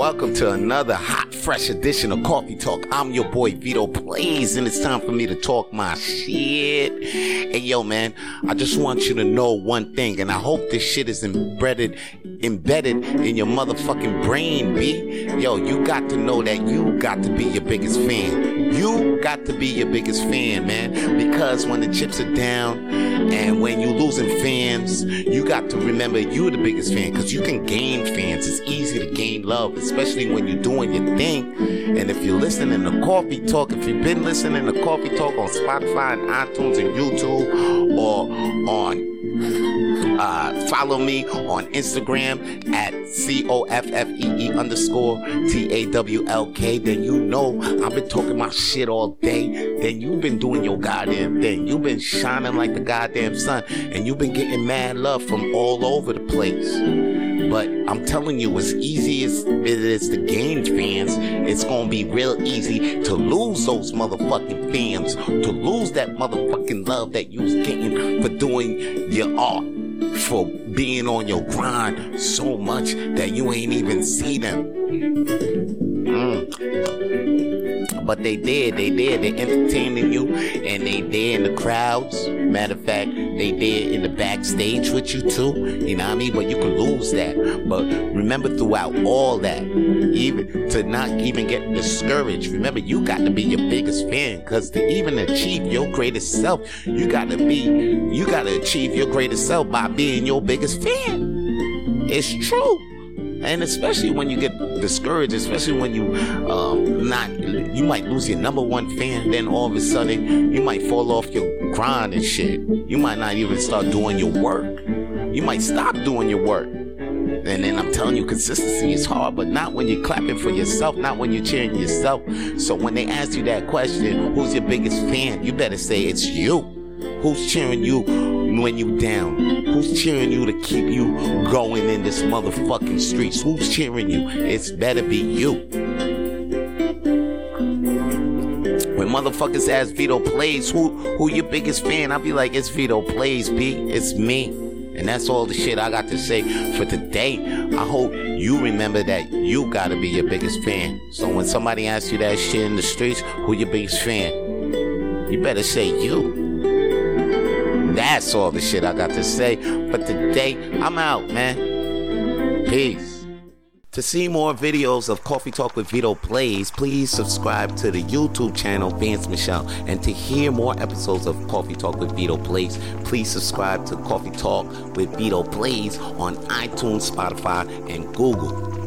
Welcome to another hot, fresh edition of Coffee Tawlk. I'm your boy Vito Plays, and it's time for me to talk my shit. And yo, man, I just want you to know one thing, and I hope this shit is embedded in your motherfucking brain, B. Yo, you got to know that you got to be your biggest fan. You got to be your biggest fan, man, because when the chips are down, and when you're losing fans, you got to remember you're the biggest fan, because you can gain fans. It's easy to gain love, especially when you're doing your thing. And if you're listening to Coffee Tawlk, if you've been listening to Coffee Tawlk on Spotify and iTunes and YouTube, or on follow me on Instagram at COFFEE_TAWLK, then you know I've been talking my shit all day. Then you've been doing your goddamn thing. You've been shining like the goddamn sun, and you've been getting mad love from all over the place. But I'm telling you, as easy as it is to gain fans, it's gonna be real easy to lose those motherfucking fans, to lose that motherfucking love that you was getting for doing your art, for being on your grind so much that you ain't even see them. But they there, they're entertaining you, and they there in the crowds. Matter of fact, they there in the backstage with you too, you know what I mean? But you can lose that. But remember, throughout all that, even to not even get discouraged, remember you got to be your biggest fan, because to even achieve your greatest self, you got to achieve your greatest self by being your biggest fan. It's true. And especially when you get discouraged, especially when you you might lose your number one fan, then all of a sudden you might fall off your grind and shit. You might not even start doing your work. You might stop doing your work. And then I'm telling you, consistency is hard, but not when you're clapping for yourself, not when you're cheering yourself. So when they ask you that question, who's your biggest fan, you better say it's you. Who's cheering you when you down? Who's cheering you to keep you going in this motherfucking streets? Who's cheering you? It's better be you. When motherfuckers ask Vito Plays, who your biggest fan? I'll be like, it's Vito Plays, B. It's me. And that's all the shit I got to say for today. I hope you remember that you gotta be your biggest fan. So when somebody asks you that shit in the streets, who your biggest fan? You better say you. That's all the shit I got to say. But today, I'm out, man. Peace. To see more videos of Coffee Tawlk with Vito Plays, please subscribe to the YouTube channel Vance Michelle. And to hear more episodes of Coffee Tawlk with Vito Plays, please subscribe to Coffee Tawlk with Vito Plays on iTunes, Spotify, and Google.